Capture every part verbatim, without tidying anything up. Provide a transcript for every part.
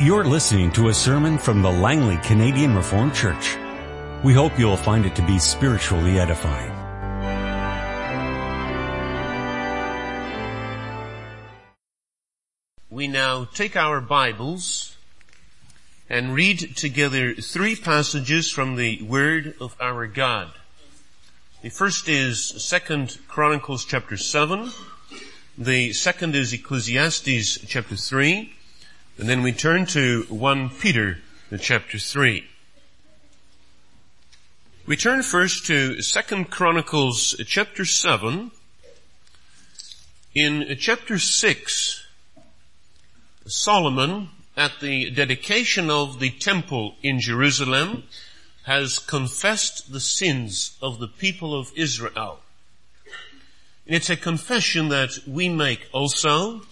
You're listening to a sermon from the Langley Canadian Reformed Church. We hope you'll find it to be spiritually edifying. We now take our Bibles and read together three passages from the Word of our God. The first is Second Chronicles chapter seven. The second is Ecclesiastes chapter three. And then we turn to First Peter chapter three. We turn first to Second Chronicles chapter seven. In chapter six, Solomon, at the dedication of the temple in Jerusalem, has confessed the sins of the people of Israel. And it's a confession that we make also.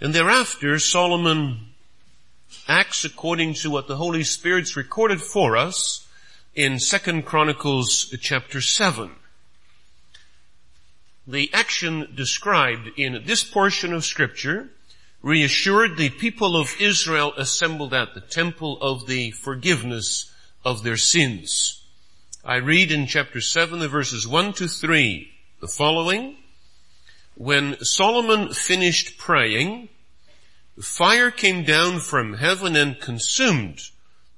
And thereafter, Solomon acts according to what the Holy Spirit's recorded for us in Second Chronicles chapter seven. The action described in this portion of Scripture reassured the people of Israel assembled at the temple of the forgiveness of their sins. I read in chapter seven, the verses one to three, the following. When Solomon finished praying, fire came down from heaven and consumed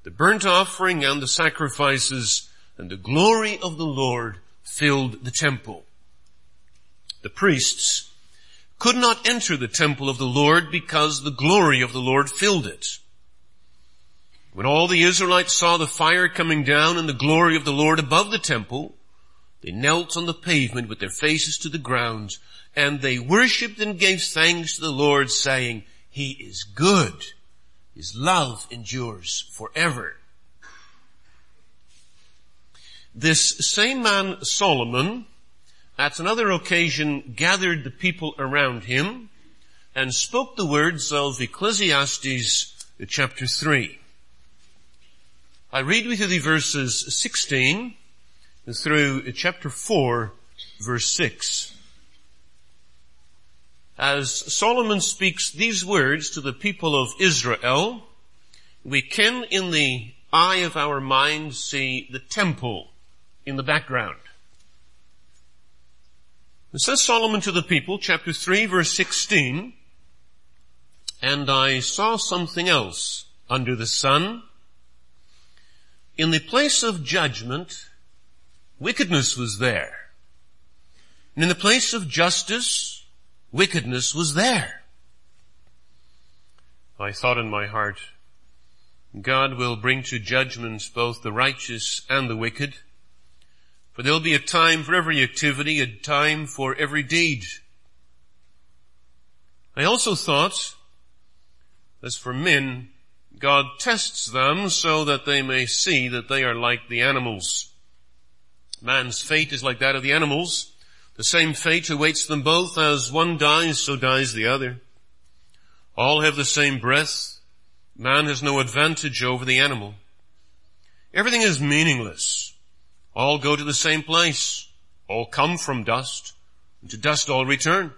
the burnt offering and the sacrifices, and the glory of the Lord filled the temple. The priests could not enter the temple of the Lord because the glory of the Lord filled it. When all the Israelites saw the fire coming down and the glory of the Lord above the temple, they knelt on the pavement with their faces to the ground, and they worshipped and gave thanks to the Lord, saying, "He is good. His love endures forever." This same man, Solomon, at another occasion gathered the people around him and spoke the words of Ecclesiastes chapter three. I read with you the verses sixteen through chapter four, verse six. As Solomon speaks these words to the people of Israel, we can in the eye of our mind see the temple in the background. It says Solomon to the people, chapter three, verse sixteen, "And I saw something else under the sun. In the place of judgment, wickedness was there. And in the place of justice, wickedness was there. I thought in my heart, God will bring to judgment both the righteous and the wicked, for there will be a time for every activity, a time for every deed. I also thought, as for men, God tests them so that they may see that they are like the animals. Man's fate is like that of the animals. The same fate awaits them both. As one dies, so dies the other. All have the same breath. Man has no advantage over the animal. Everything is meaningless. All go to the same place. All come from dust, and to dust all return.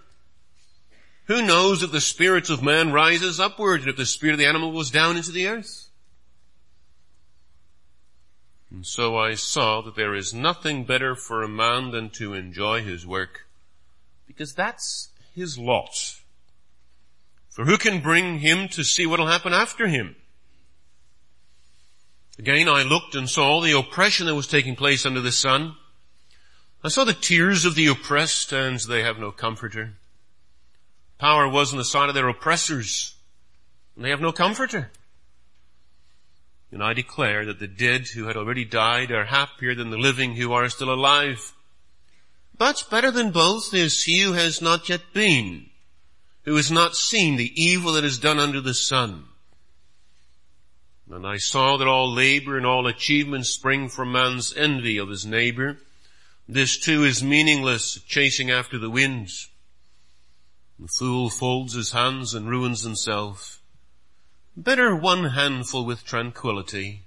Who knows if the spirit of man rises upward, and if the spirit of the animal goes down into the earth? And so I saw that there is nothing better for a man than to enjoy his work, because that's his lot. For who can bring him to see what will happen after him? Again I looked and saw all the oppression that was taking place under the sun. I saw the tears of the oppressed, and they have no comforter. Power was on the side of their oppressors, and they have no comforter. And I declare that the dead who had already died are happier than the living who are still alive. But better than both is he who has not yet been, who has not seen the evil that is done under the sun. And I saw that all labor and all achievement spring from man's envy of his neighbor. This too is meaningless, chasing after the wind. The fool folds his hands and ruins himself. Better one handful with tranquility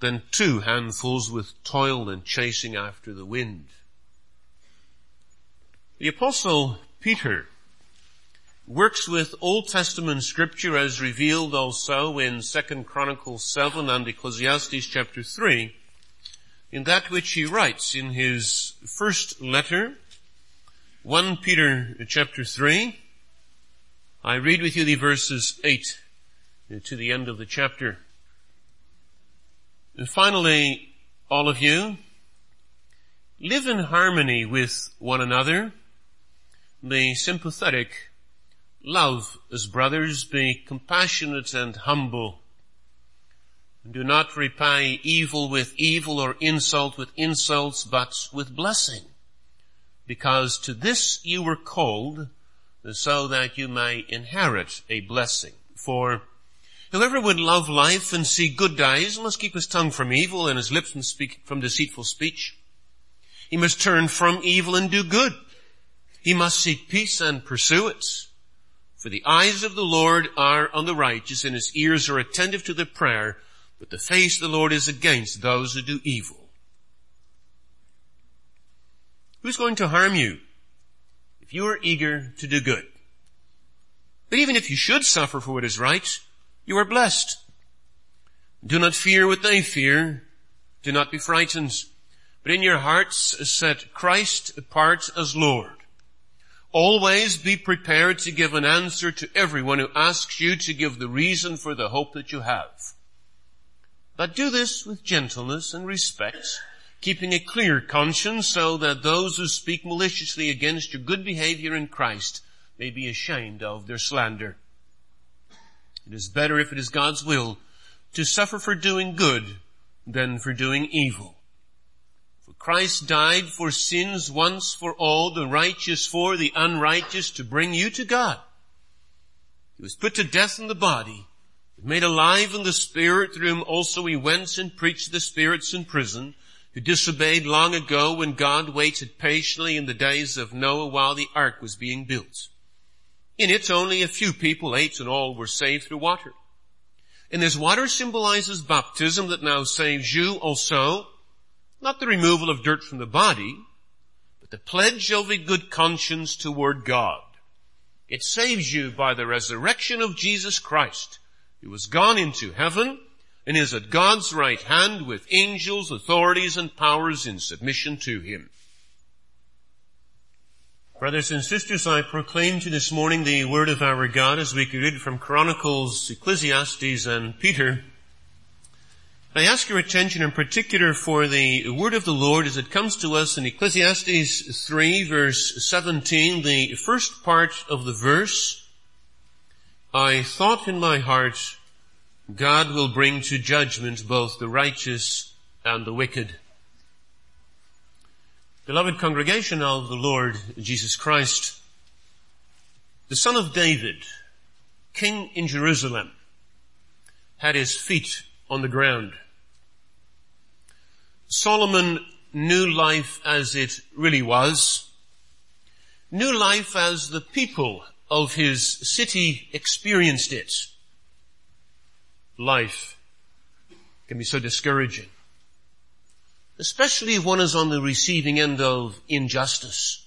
than two handfuls with toil and chasing after the wind." The Apostle Peter works with Old Testament scripture as revealed also in Second Chronicles seven and Ecclesiastes chapter three, in that which he writes in his first letter, First Peter chapter three. I read with you the verses eight to the end of the chapter. And finally, all of you, live in harmony with one another, be sympathetic, love as brothers, be compassionate and humble. Do not repay evil with evil or insult with insults, but with blessing, because to this you were called, so that you may inherit a blessing. For whoever would love life and see good days must keep his tongue from evil and his lips from, speak, from deceitful speech. He must turn from evil and do good. He must seek peace and pursue it. For the eyes of the Lord are on the righteous and his ears are attentive to their prayer, but the face of the Lord is against those who do evil. Who's going to harm you if you are eager to do good? But even if you should suffer for what is right, you are blessed. Do not fear what they fear. Do not be frightened. But in your hearts set Christ apart as Lord. Always be prepared to give an answer to everyone who asks you to give the reason for the hope that you have. But do this with gentleness and respect, keeping a clear conscience, so that those who speak maliciously against your good behavior in Christ may be ashamed of their slander. It is better, if it is God's will, to suffer for doing good than for doing evil. For Christ died for sins once for all, the righteous for the unrighteous, to bring you to God. He was put to death in the body, but made alive in the Spirit, through whom also he went and preached the spirits in prison, who disobeyed long ago when God waited patiently in the days of Noah while the ark was being built. In it, only a few people, eight in all, were saved through water. And this water symbolizes baptism that now saves you also, not the removal of dirt from the body, but the pledge of a good conscience toward God. It saves you by the resurrection of Jesus Christ, who was gone into heaven and is at God's right hand, with angels, authorities, and powers in submission to him. Brothers and sisters, I proclaim to you this morning the word of our God, as we can read from Chronicles, Ecclesiastes, and Peter. I ask your attention in particular for the word of the Lord as it comes to us in Ecclesiastes three, verse seventeen, the first part of the verse. I thought in my heart, God will bring to judgment both the righteous and the wicked. Beloved congregation of the Lord Jesus Christ, the son of David, king in Jerusalem, had his feet on the ground. Solomon knew life as it really was, knew life as the people of his city experienced it. Life can be so discouraging, especially if one is on the receiving end of injustice.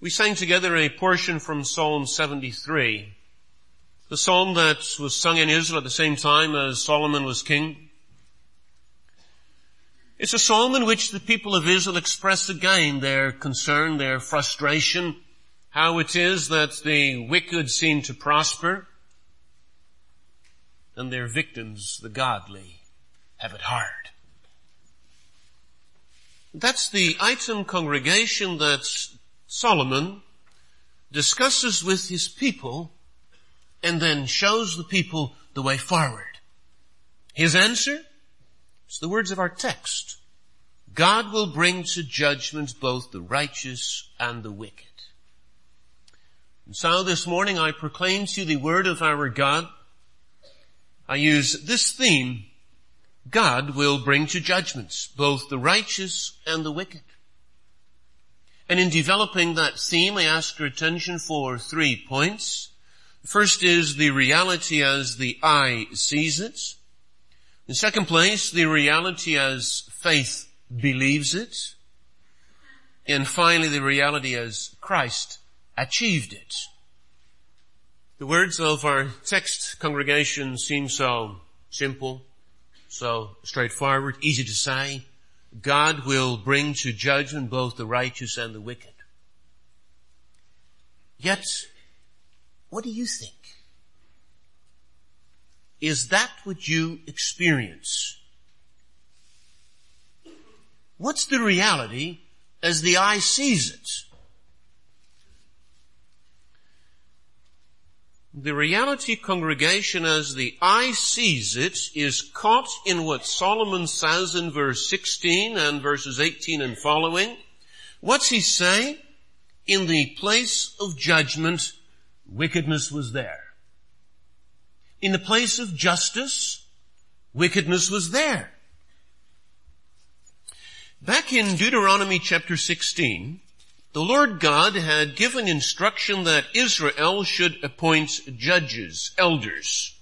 We sang together a portion from Psalm seventy-three, the psalm that was sung in Israel at the same time as Solomon was king. It's a psalm in which the people of Israel express again their concern, their frustration, how it is that the wicked seem to prosper and their victims, the godly, have it hard. That's the item, congregation, that Solomon discusses with his people and then shows the people the way forward. His answer is the words of our text. God will bring to judgment both the righteous and the wicked. And so this morning I proclaim to you the word of our God. I use this theme, God will bring to judgments both the righteous and the wicked. And in developing that theme, I ask your attention for three points. First is the reality as the eye sees it. In second place, the reality as faith believes it. And finally, the reality as Christ achieved it. The words of our text congregation seem so simple, so straightforward, easy to say. God will bring to judgment both the righteous and the wicked. Yet, what do you think? Is that what you experience? What's the reality as the eye sees it? The reality, congregation, as the eye sees it, is caught in what Solomon says in verse sixteen and verses eighteen and following. What's he say? In the place of judgment, wickedness was there. In the place of justice, wickedness was there. Back in Deuteronomy chapter sixteen, the Lord God had given instruction that Israel should appoint judges, elders,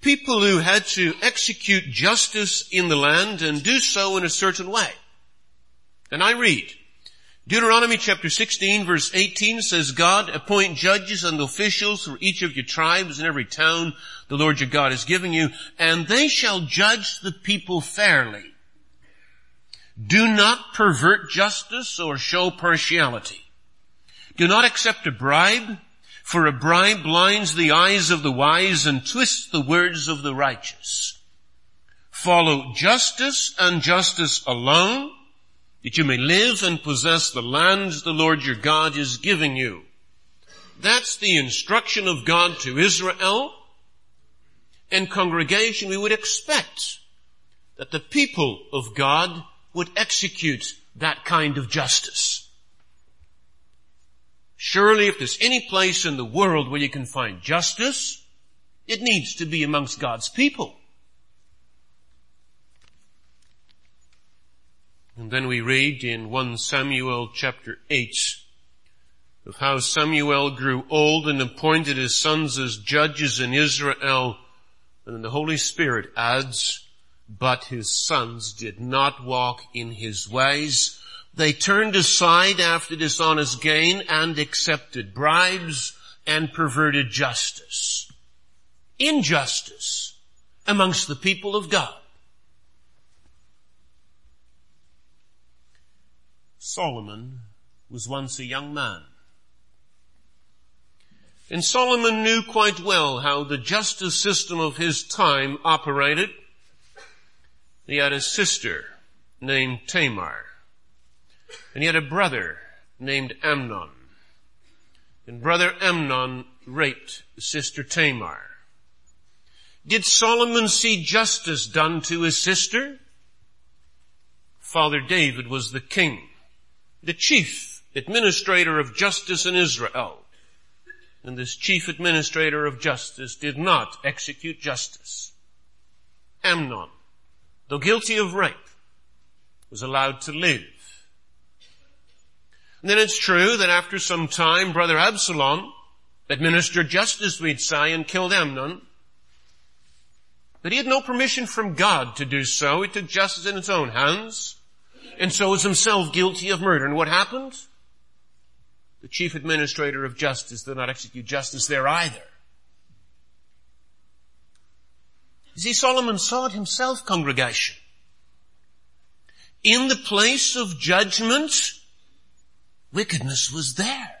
people who had to execute justice in the land and do so in a certain way. And I read, Deuteronomy chapter sixteen verse eighteen says, God, appoint judges and officials for each of your tribes in every town the Lord your God is giving you, and they shall judge the people fairly. Do not pervert justice or show partiality. Do not accept a bribe, for a bribe blinds the eyes of the wise and twists the words of the righteous. Follow justice and justice alone, that you may live and possess the lands the Lord your God is giving you. That's the instruction of God to Israel. And congregation, we would expect that the people of God would execute that kind of justice. Surely if there's any place in the world where you can find justice, it needs to be amongst God's people. And then we read in First Samuel chapter eight of how Samuel grew old and appointed his sons as judges in Israel. And then the Holy Spirit adds, but his sons did not walk in his ways. They turned aside after dishonest gain and accepted bribes and perverted justice. Injustice amongst the people of God. Solomon was once a young man. And Solomon knew quite well how the justice system of his time operated. He had a sister named Tamar, and he had a brother named Amnon. And brother Amnon raped sister Tamar. Did Solomon see justice done to his sister? Father David was the king, the chief administrator of justice in Israel. And this chief administrator of justice did not execute justice. Amnon, though guilty of rape, was allowed to live. And then it's true that after some time, brother Absalom administered justice, we'd say, and killed Amnon. But he had no permission from God to do so. He took justice in his own hands, and so was himself guilty of murder. And what happened? The chief administrator of justice did not execute justice there either. You see, Solomon saw it himself, congregation. In the place of judgment, wickedness was there.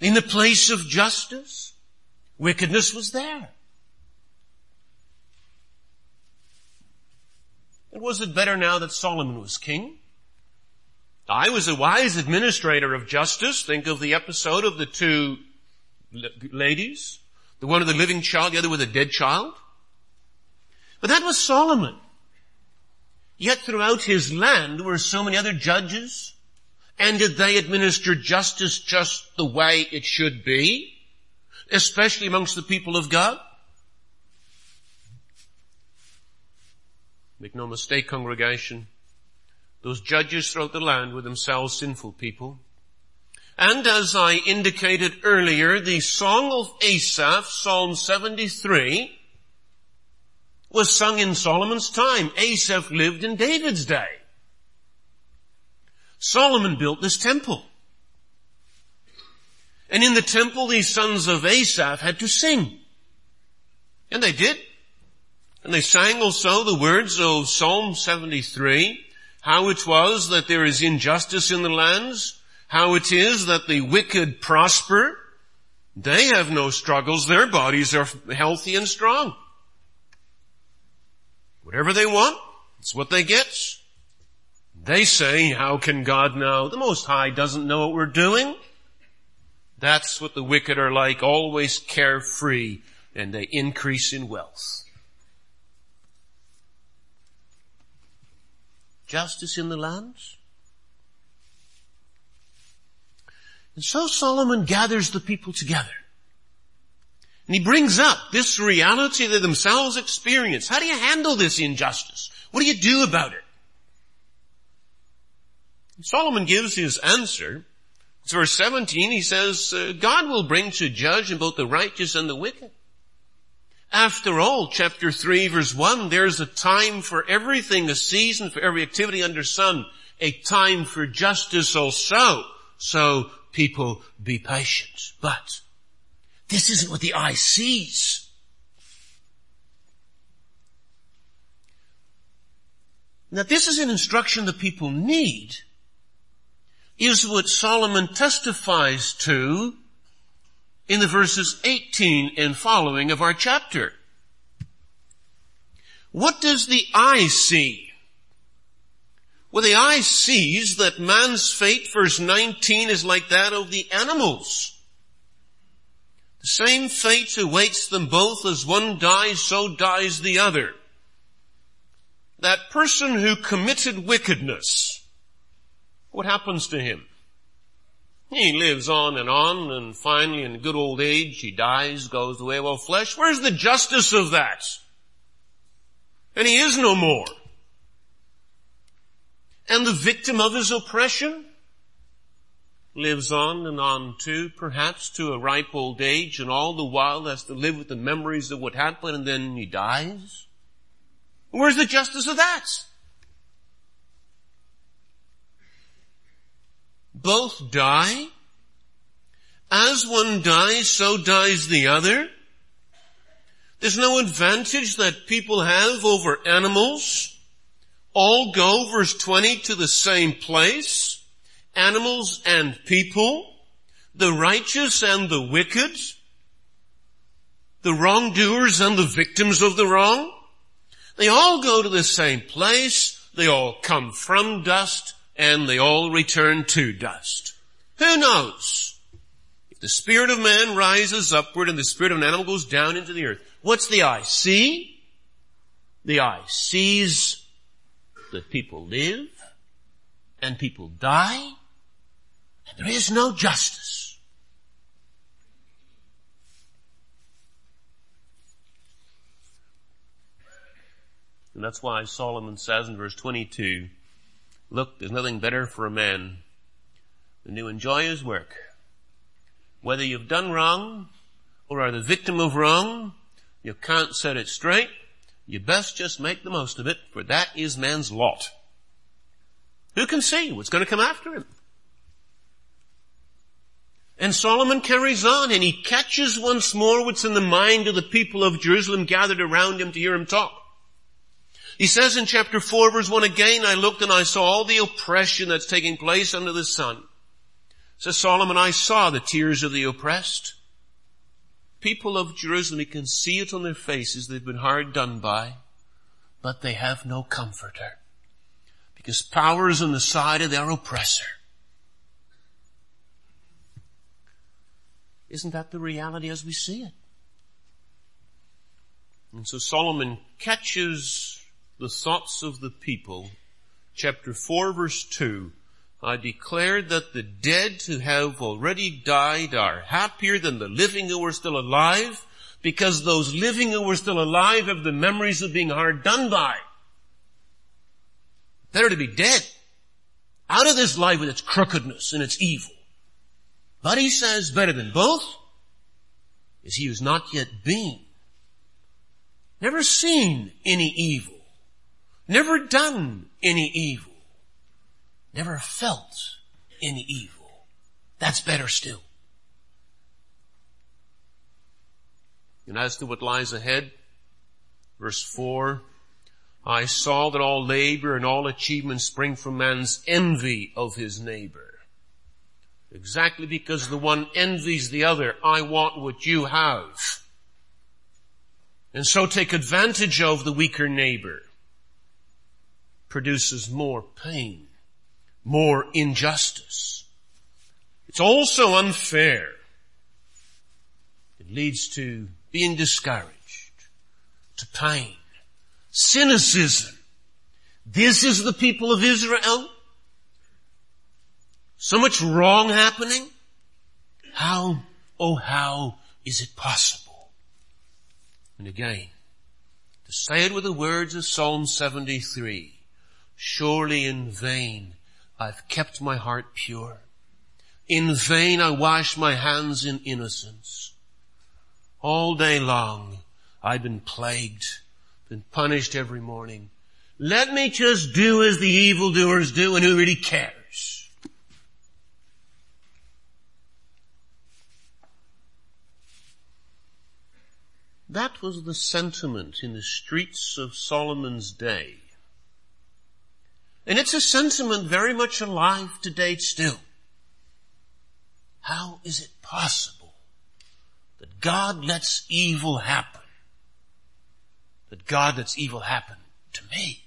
In the place of justice, wickedness was there. And was it better now that Solomon was king? I was a wise administrator of justice. Think of the episode of the two ladies, the one with a living child, the other with a dead child. But that was Solomon. Yet throughout his land were so many other judges. And did they administer justice just the way it should be? Especially amongst the people of God? Make no mistake, congregation. Those judges throughout the land were themselves sinful people. And as I indicated earlier, the Song of Asaph, Psalm seventy-three, was sung in Solomon's time. Asaph lived in David's day. Solomon built this temple. And in the temple, these sons of Asaph had to sing. And they did. And they sang also the words of Psalm seventy-three, how it was that there is injustice in the lands, how it is that the wicked prosper. They have no struggles. Their bodies are healthy and strong. Whatever they want, it's what they get. They say, how can God know? The Most High doesn't know what we're doing. That's what the wicked are like, always carefree, and they increase in wealth. Justice in the lands. And so Solomon gathers the people together. And he brings up this reality they themselves experience. How do you handle this injustice? What do you do about it? Solomon gives his answer. It's verse seventeen. He says, God will bring to judgment both the righteous and the wicked. After all, chapter three, verse one, there's a time for everything, a season for every activity under sun, a time for justice also. So people, be patient. But this isn't what the eye sees. Now, this is an instruction the people need, is what Solomon testifies to in the verses eighteen and following of our chapter. What does the eye see? Well, the eye sees that man's fate, verse nineteen, is like that of the animals. The same fate awaits them both. As one dies, so dies the other. That person who committed wickedness, what happens to him? He lives on and on, and finally in good old age he dies, goes the way of all flesh. Where's the justice of that? And he is no more. And the victim of his oppression lives on and on too, perhaps to a ripe old age, and all the while has to live with the memories of what happened, and then he dies. Where's the justice of that? Both die. As one dies, so dies the other. There's no advantage that people have over animals. All go, verse twenty, to the same place. Animals and people. The righteous and the wicked. The wrongdoers and the victims of the wrong. They all go to the same place, they all come from dust, and they all return to dust. Who knows? If the spirit of man rises upward and the spirit of an animal goes down into the earth, what's the eye see? The eye sees that people live and people die, and there is no justice. And that's why Solomon says in verse twenty-two, look, there's nothing better for a man than to enjoy his work. Whether you've done wrong or are the victim of wrong, you can't set it straight. You best just make the most of it, for that is man's lot. Who can see what's going to come after him? And Solomon carries on, and he catches once more what's in the mind of the people of Jerusalem gathered around him to hear him talk. He says in chapter four, verse one, again, I looked and I saw all the oppression that's taking place under the sun. Says Solomon, I saw the tears of the oppressed. People of Jerusalem, you can see it on their faces, they've been hard done by, but they have no comforter, because power is on the side of their oppressor. Isn't that the reality as we see it? And so Solomon catches the thoughts of the people. Chapter four, verse two. I declared that the dead who have already died are happier than the living who are still alive, because those living who are still alive have the memories of being hard done by. Better to be dead, out of this life with its crookedness and its evil. But he says, better than both is he who's not yet been, never seen any evil, never done any evil, never felt any evil. That's better still. And as to what lies ahead, verse four, I saw that all labor and all achievement spring from man's envy of his neighbor. Exactly because the one envies the other, I want what you have. And so take advantage of the weaker neighbor. Produces more pain, more injustice. It's also unfair. It leads to being discouraged, to pain. Cynicism. This is the people of Israel. So much wrong happening. How, oh how is it possible? And again, to say it with the words of Psalm seventy-three, surely in vain I've kept my heart pure. In vain I wash my hands in innocence. All day long I've been plagued, been punished every morning. Let me just do as the evildoers do, and who really cares? That was the sentiment in the streets of Solomon's day. And it's a sentiment very much alive today still. How is it possible that God lets evil happen? That God lets evil happen to me.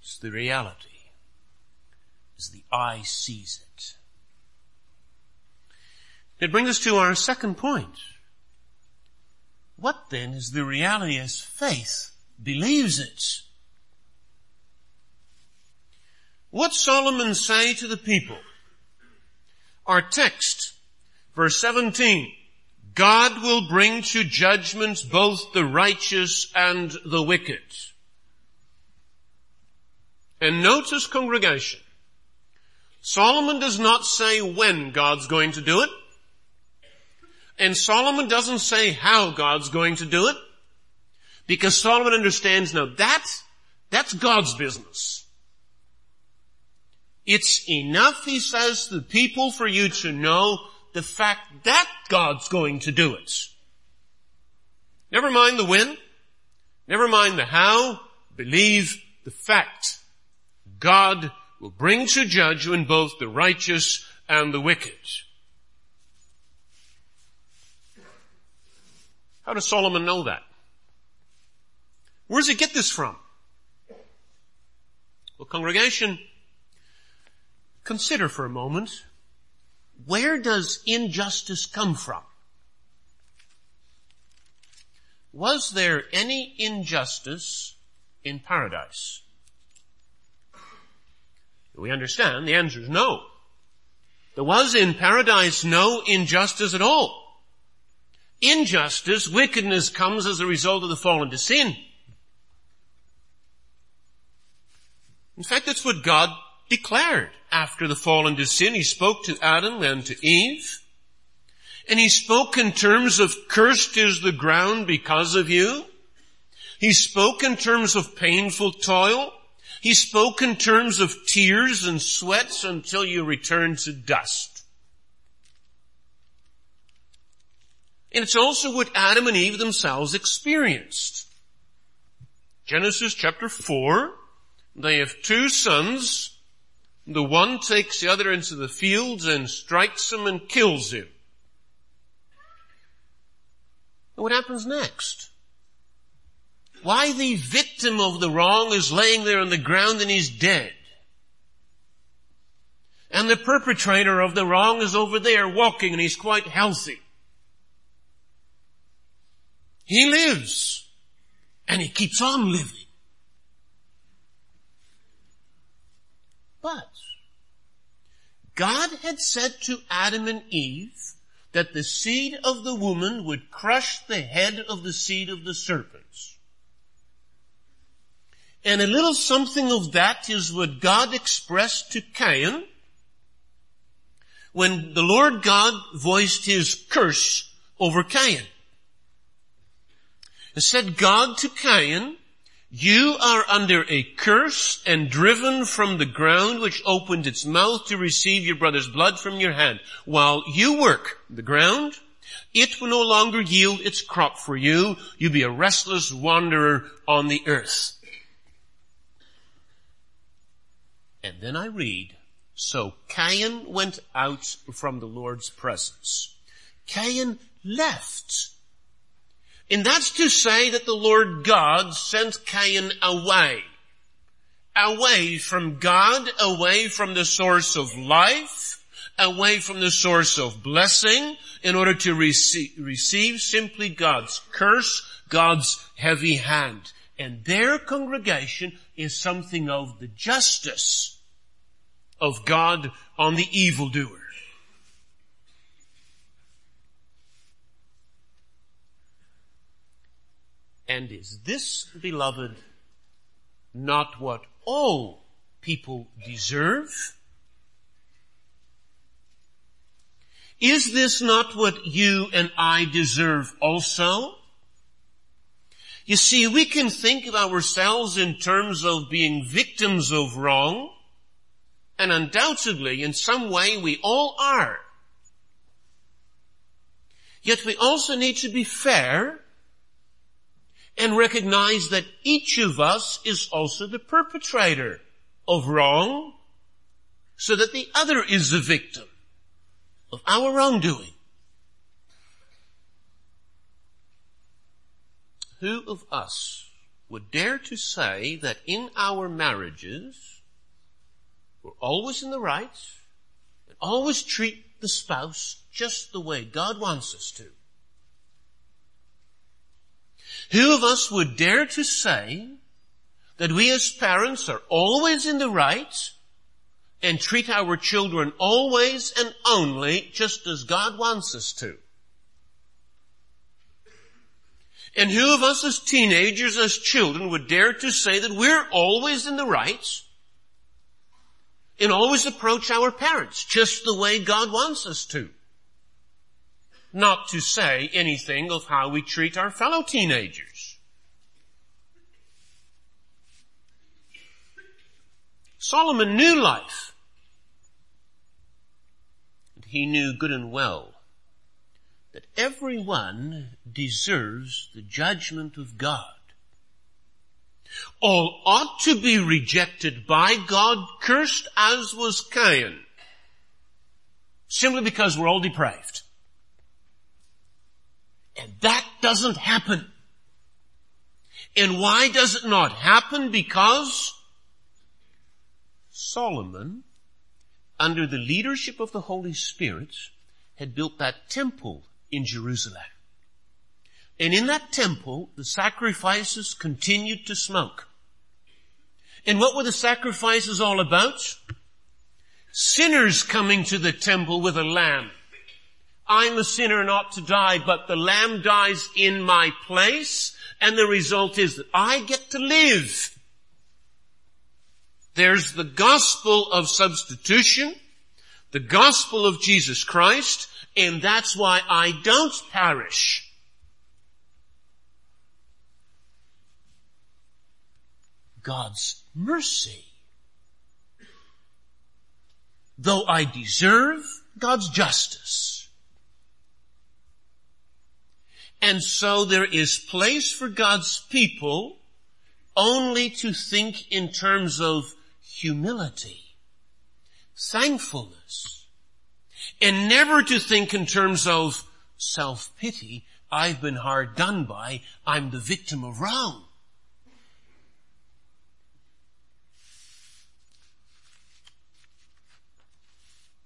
It's the reality. It's the eye sees it. It brings us to our second point. What then is the reality as faith believes it? What Solomon say to the people? Our text, verse seventeen. God will bring to judgment both the righteous and the wicked. And notice, congregation, Solomon does not say when God's going to do it. And Solomon doesn't say how God's going to do it. Because Solomon understands now that, that's God's business. It's enough, he says, to the people for you to know the fact that God's going to do it. Never mind the when. Never mind the how. Believe the fact. God will bring to judgment both the righteous and the wicked. How does Solomon know that? Where does he get this from? Well, congregation, consider for a moment, where does injustice come from? Was there any injustice in paradise? We understand the answer is no. There was in paradise no injustice at all. Injustice, wickedness comes as a result of the fall into sin. In fact, that's what God declared after the fall into sin. He spoke to Adam and to Eve. And he spoke in terms of cursed is the ground because of you. He spoke in terms of painful toil. He spoke in terms of tears and sweats until you return to dust. And it's also what Adam and Eve themselves experienced. Genesis chapter four, they have two sons. The one takes the other into the fields and strikes him and kills him. And what happens next? Why the victim of the wrong is laying there on the ground and he's dead. And the perpetrator of the wrong is over there walking and he's quite healthy. He lives. And he keeps on living. But God had said to Adam and Eve that the seed of the woman would crush the head of the seed of the serpents. And a little something of that is what God expressed to Cain when the Lord God voiced his curse over Cain. And said God to Cain, You are under a curse and driven from the ground which opened its mouth to receive your brother's blood from your hand. While you work the ground, it will no longer yield its crop for you. You'll be a restless wanderer on the earth. And then I read, so Cain went out from the Lord's presence. Cain left. And that's to say that the Lord God sent Cain away. Away from God, away from the source of life, away from the source of blessing, in order to receive, receive simply God's curse, God's heavy hand. And their congregation is something of the justice of God on the evildoer. And is this, beloved, not what all people deserve? Is this not what you and I deserve also? You see, we can think of ourselves in terms of being victims of wrong, and undoubtedly, in some way, we all are. Yet we also need to be fair and recognize that each of us is also the perpetrator of wrong, so that the other is the victim of our wrongdoing. Who of us would dare to say that in our marriages we're always in the right and always treat the spouse just the way God wants us to? Who of us would dare to say that we as parents are always in the right and treat our children always and only just as God wants us to? And who of us as teenagers, as children, would dare to say that we're always in the right and always approach our parents just the way God wants us to? Not to say anything of how we treat our fellow teenagers. Solomon knew life. And he knew good and well that everyone deserves the judgment of God. All ought to be rejected by God, cursed as was Cain, simply because we're all depraved. And that doesn't happen. And why does it not happen? Because Solomon, under the leadership of the Holy Spirit, had built that temple in Jerusalem. And in that temple, the sacrifices continued to smoke. And what were the sacrifices all about? Sinners coming to the temple with a lamb. I'm a sinner and ought to die, but the lamb dies in my place, and the result is that I get to live. There's the gospel of substitution, the gospel of Jesus Christ, and that's why I don't perish. God's mercy. Though I deserve God's justice. And so there is place for God's people only to think in terms of humility, thankfulness, and never to think in terms of self-pity. I've been hard done by. I'm the victim of wrong.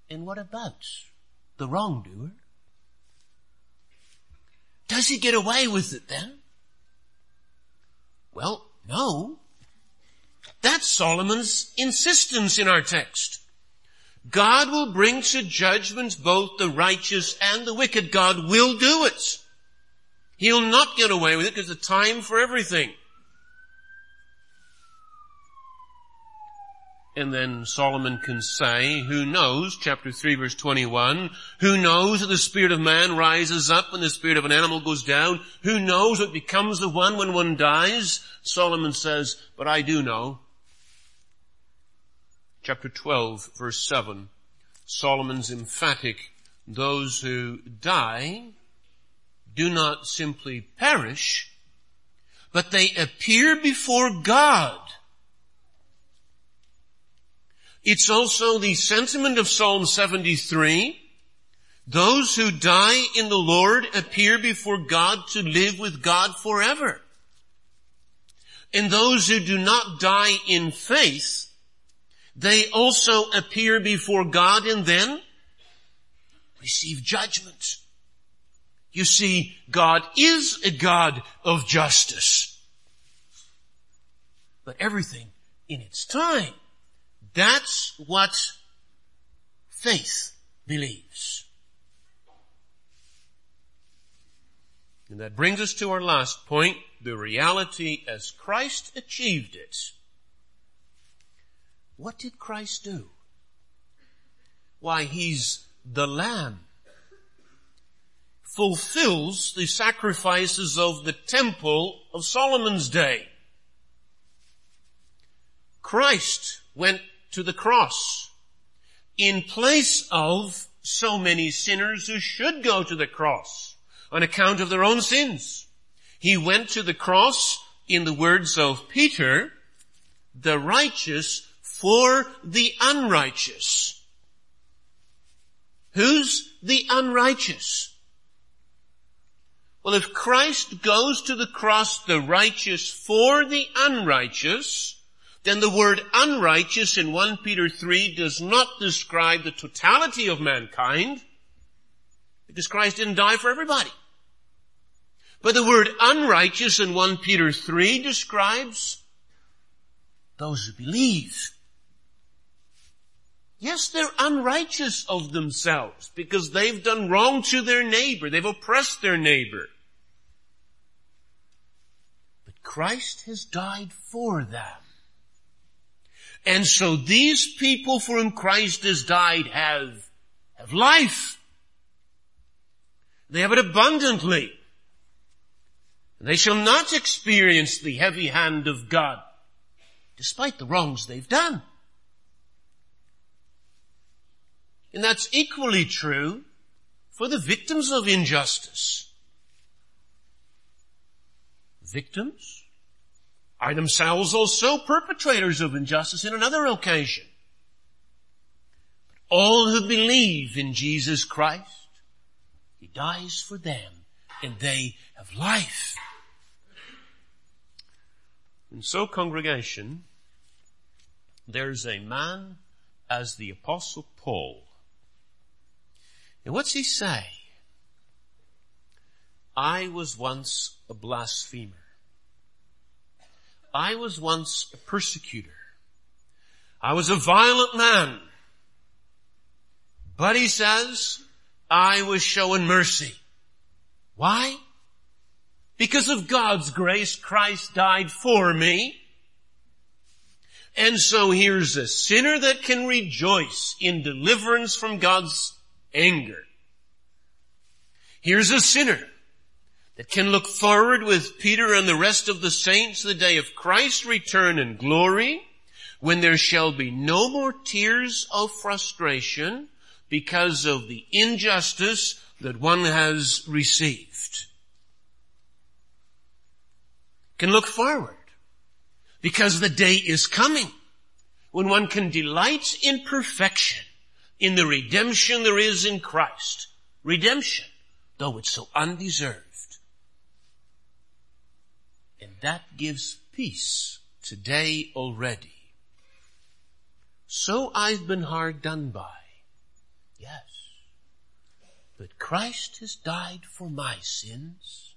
And what about the wrongdoer? Does he get away with it then? Well, no. That's Solomon's insistence in our text. God will bring to judgment both the righteous and the wicked. God will do it. He'll not get away with it because there's a time for everything. And then Solomon can say, who knows, chapter three verse twenty-one, who knows that the spirit of man rises up and the spirit of an animal goes down? Who knows what becomes of one when one dies? Solomon says, but I do know. Chapter twelve verse seven, Solomon's emphatic, those who die do not simply perish, but they appear before God. It's also the sentiment of Psalm seventy-three. Those who die in the Lord appear before God to live with God forever. And those who do not die in faith, they also appear before God and then receive judgment. You see, God is a God of justice. But everything in its time. That's what faith believes. And that brings us to our last point, the reality as Christ achieved it. What did Christ do? Why, he's the Lamb. Fulfills the sacrifices of the temple of Solomon's day. Christ went to the cross in place of so many sinners who should go to the cross on account of their own sins. He went to the cross, in the words of Peter, the righteous for the unrighteous. Who's the unrighteous? Well, if Christ goes to the cross, the righteous for the unrighteous, then the word unrighteous in First Peter three does not describe the totality of mankind, because Christ didn't die for everybody. But the word unrighteous in First Peter three describes those who believe. Yes, they're unrighteous of themselves because they've done wrong to their neighbor. They've oppressed their neighbor. But Christ has died for them. And so these people for whom Christ has died have, have life. They have it abundantly. And they shall not experience the heavy hand of God, despite the wrongs they've done. And that's equally true for the victims of injustice. Victims are themselves also perpetrators of injustice in another occasion. But all who believe in Jesus Christ, He dies for them, and they have life. And so, congregation, there's a man as the Apostle Paul. And what's he say? I was once a blasphemer. I was once a persecutor. I was a violent man. But he says, I was showing mercy. Why? Because of God's grace, Christ died for me. And so here's a sinner that can rejoice in deliverance from God's anger. Here's a sinner that can look forward with Peter and the rest of the saints to the day of Christ's return and glory, when there shall be no more tears of frustration because of the injustice that one has received. Can look forward because the day is coming when one can delight in perfection, in the redemption there is in Christ. Redemption, though it's so undeserved. And that gives peace today already. So I've been hard done by. Yes. But Christ has died for my sins.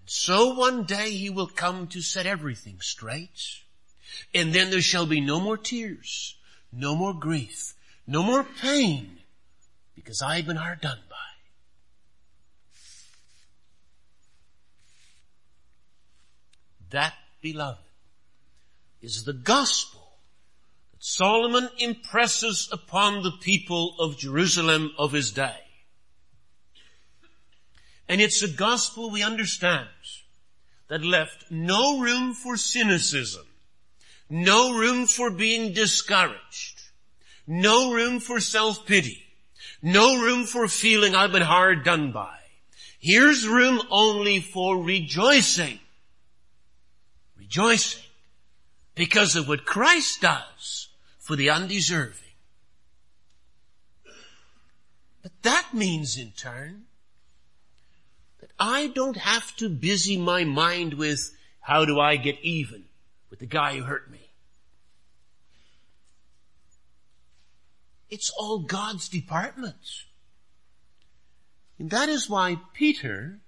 And so one day He will come to set everything straight. And then there shall be no more tears, no more grief, no more pain, because I've been hard done by. That, beloved, is the gospel Solomon impresses upon the people of Jerusalem of his day. And it's a gospel, we understand, that left no room for cynicism, no room for being discouraged, no room for self-pity, no room for feeling I've been hard done by. Here's room only for rejoicing. Rejoicing because of what Christ does for the undeserving. But that means in turn that I don't have to busy my mind with how do I get even with the guy who hurt me. It's all God's departments. And that is why Peter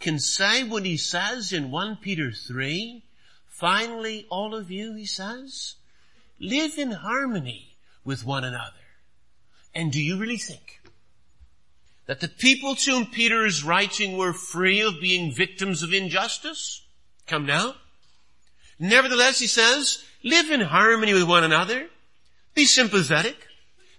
can say what he says in First Peter three, finally, all of you, he says, live in harmony with one another. And do you really think that the people to whom Peter is writing were free of being victims of injustice? Come now. Nevertheless, he says, live in harmony with one another. Be sympathetic.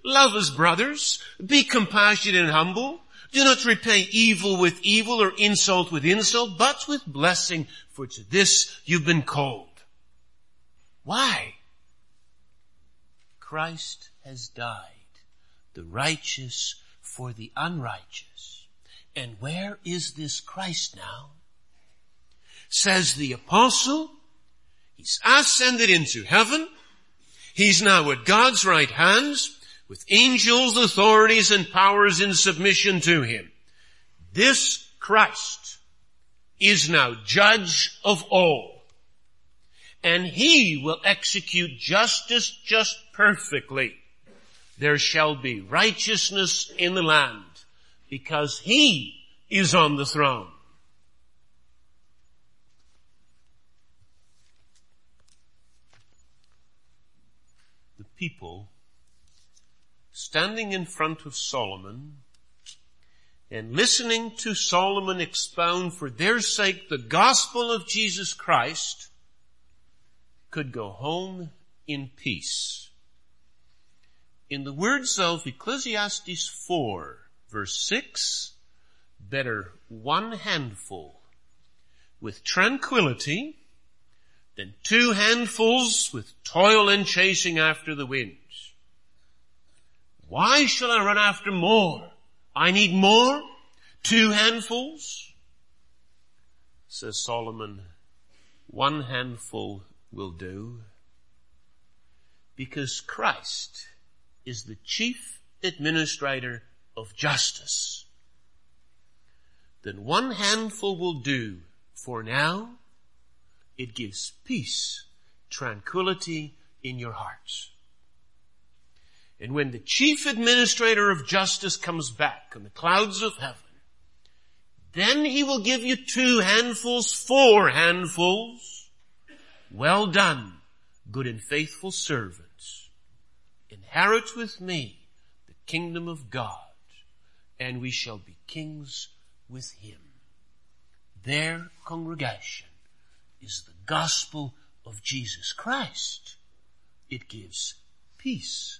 Love as brothers. Be compassionate and humble. Do not repay evil with evil or insult with insult, but with blessing, for to this you've been called. Why? Christ has died, the righteous for the unrighteous. And where is this Christ now? Says the apostle, he's ascended into heaven. He's now at God's right hand, with angels, authorities, and powers in submission to him. This Christ is now judge of all. And he will execute justice just perfectly. There shall be righteousness in the land because he is on the throne. The people standing in front of Solomon and listening to Solomon expound for their sake the gospel of Jesus Christ could go home in peace. In the words of Ecclesiastes four, verse six, better one handful with tranquility than two handfuls with toil and chasing after the wind. Why shall I run after more? I need more? Two handfuls? Says Solomon, one handful will do. Because Christ is the chief administrator of justice. Then one handful will do. For now, it gives peace, tranquility in your hearts. And when the chief administrator of justice comes back on the clouds of heaven, then he will give you two handfuls, four handfuls. Well done, good and faithful servants. Inherit with me the kingdom of God, and we shall be kings with him. Their congregation is the gospel of Jesus Christ. It gives peace